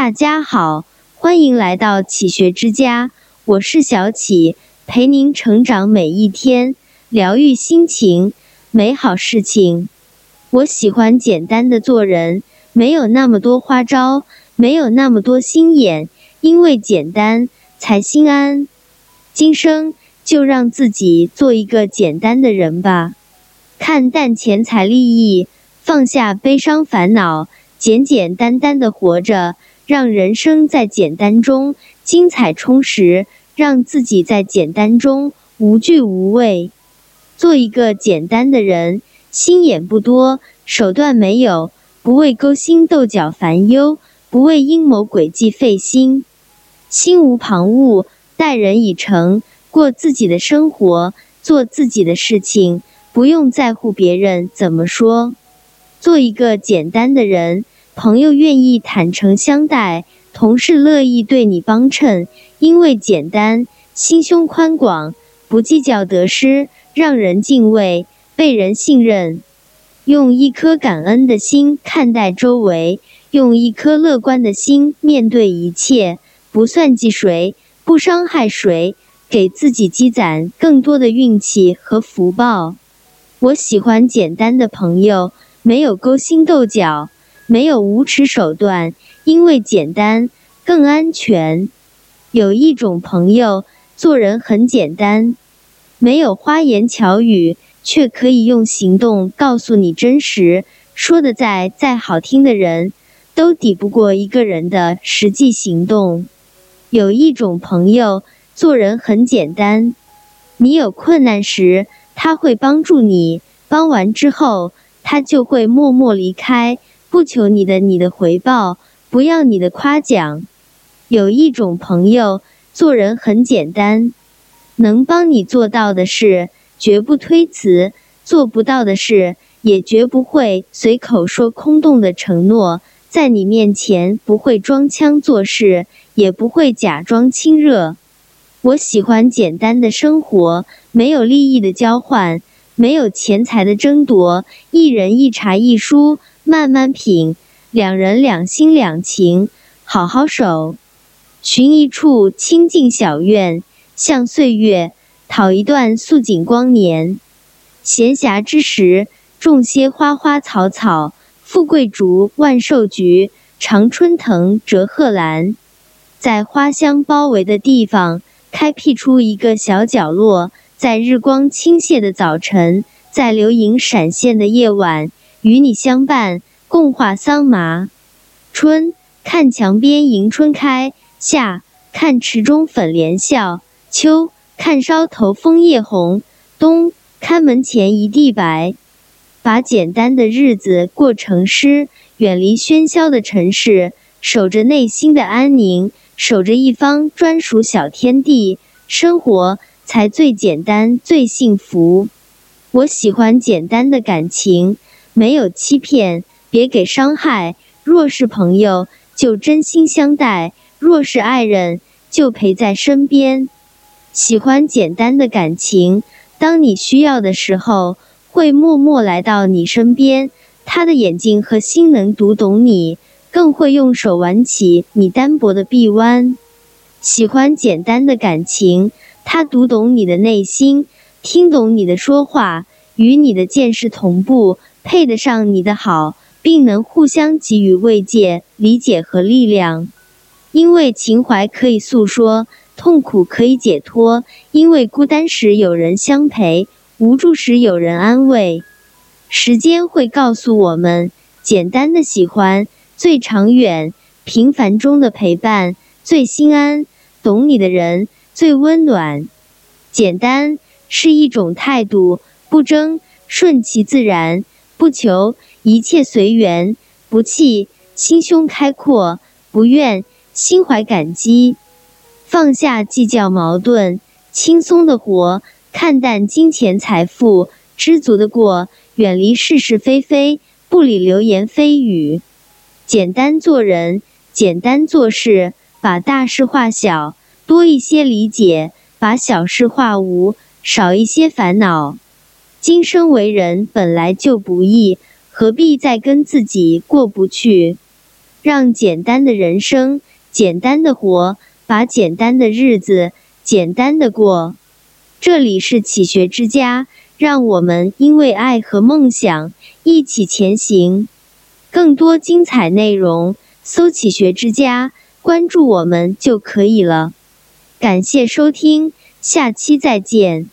大家好，欢迎来到启学之家，我是小启，陪您成长每一天，疗愈心情，美好事情。我喜欢简单的做人，没有那么多花招，没有那么多心眼，因为简单才心安。今生就让自己做一个简单的人吧，看淡钱财利益，放下悲伤烦恼，简简单单的活着，让人生在简单中精彩充实，让自己在简单中无惧无畏。做一个简单的人，心眼不多，手段没有，不为勾心斗角烦忧，不为阴谋诡计费心，心无旁骛，待人以诚，过自己的生活，做自己的事情，不用在乎别人怎么说。做一个简单的人，朋友愿意坦诚相待，同事乐意对你帮衬，因为简单，心胸宽广，不计较得失，让人敬畏，被人信任。用一颗感恩的心看待周围，用一颗乐观的心面对一切，不算计谁，不伤害谁，给自己积攒更多的运气和福报。我喜欢简单的朋友，没有勾心斗角，没有无耻手段，因为简单更安全。有一种朋友，做人很简单，没有花言巧语，却可以用行动告诉你真实，说的再好听的人，都抵不过一个人的实际行动。有一种朋友，做人很简单，你有困难时，他会帮助你，帮完之后他就会默默离开，不求你的回报，不要你的夸奖。有一种朋友，做人很简单，能帮你做到的事绝不推辞，做不到的事也绝不会随口说空洞的承诺，在你面前不会装腔作势，也不会假装亲热。我喜欢简单的生活，没有利益的交换，没有钱财的争夺，一人一茶一书慢慢品，两人两心两情好好守。寻一处清静小院，向岁月讨一段素锦光年。闲暇之时，种些花花草草，富贵竹、万寿菊、常春藤、折鹤兰，在花香包围的地方开辟出一个小角落，在日光倾泻的早晨，在流萤闪现的夜晚，与你相伴，共话桑麻。春，看墙边迎春开；夏，看池中粉莲笑；秋，看梢头枫叶红；冬，看门前一地白。把简单的日子过成诗，远离喧嚣的城市，守着内心的安宁，守着一方专属小天地，生活才最简单最幸福。我喜欢简单的感情，没有欺骗，别给伤害，若是朋友就真心相待，若是爱人就陪在身边。喜欢简单的感情，当你需要的时候会默默来到你身边，他的眼睛和心能读懂你，更会用手挽起你单薄的臂弯。喜欢简单的感情，他读懂你的内心，听懂你的说话，与你的见识同步，配得上你的好，并能互相给予慰藉、理解和力量。因为情怀可以诉说，痛苦可以解脱，因为孤单时有人相陪，无助时有人安慰。时间会告诉我们，简单的喜欢最长远，平凡中的陪伴最心安，懂你的人最温暖。简单是一种态度，不争，顺其自然，不求，一切随缘，不气，心胸开阔，不怨，心怀感激。放下计较矛盾，轻松的活，看淡金钱财富，知足的过，远离是是非非，不理流言蜚语。简单做人，简单做事，把大事化小，多一些理解，把小事化无，少一些烦恼。今生为人本来就不易，何必再跟自己过不去？让简单的人生，简单的活，把简单的日子，简单的过。这里是启学之家，让我们因为爱和梦想一起前行。更多精彩内容，搜启学之家，关注我们就可以了。感谢收听，下期再见。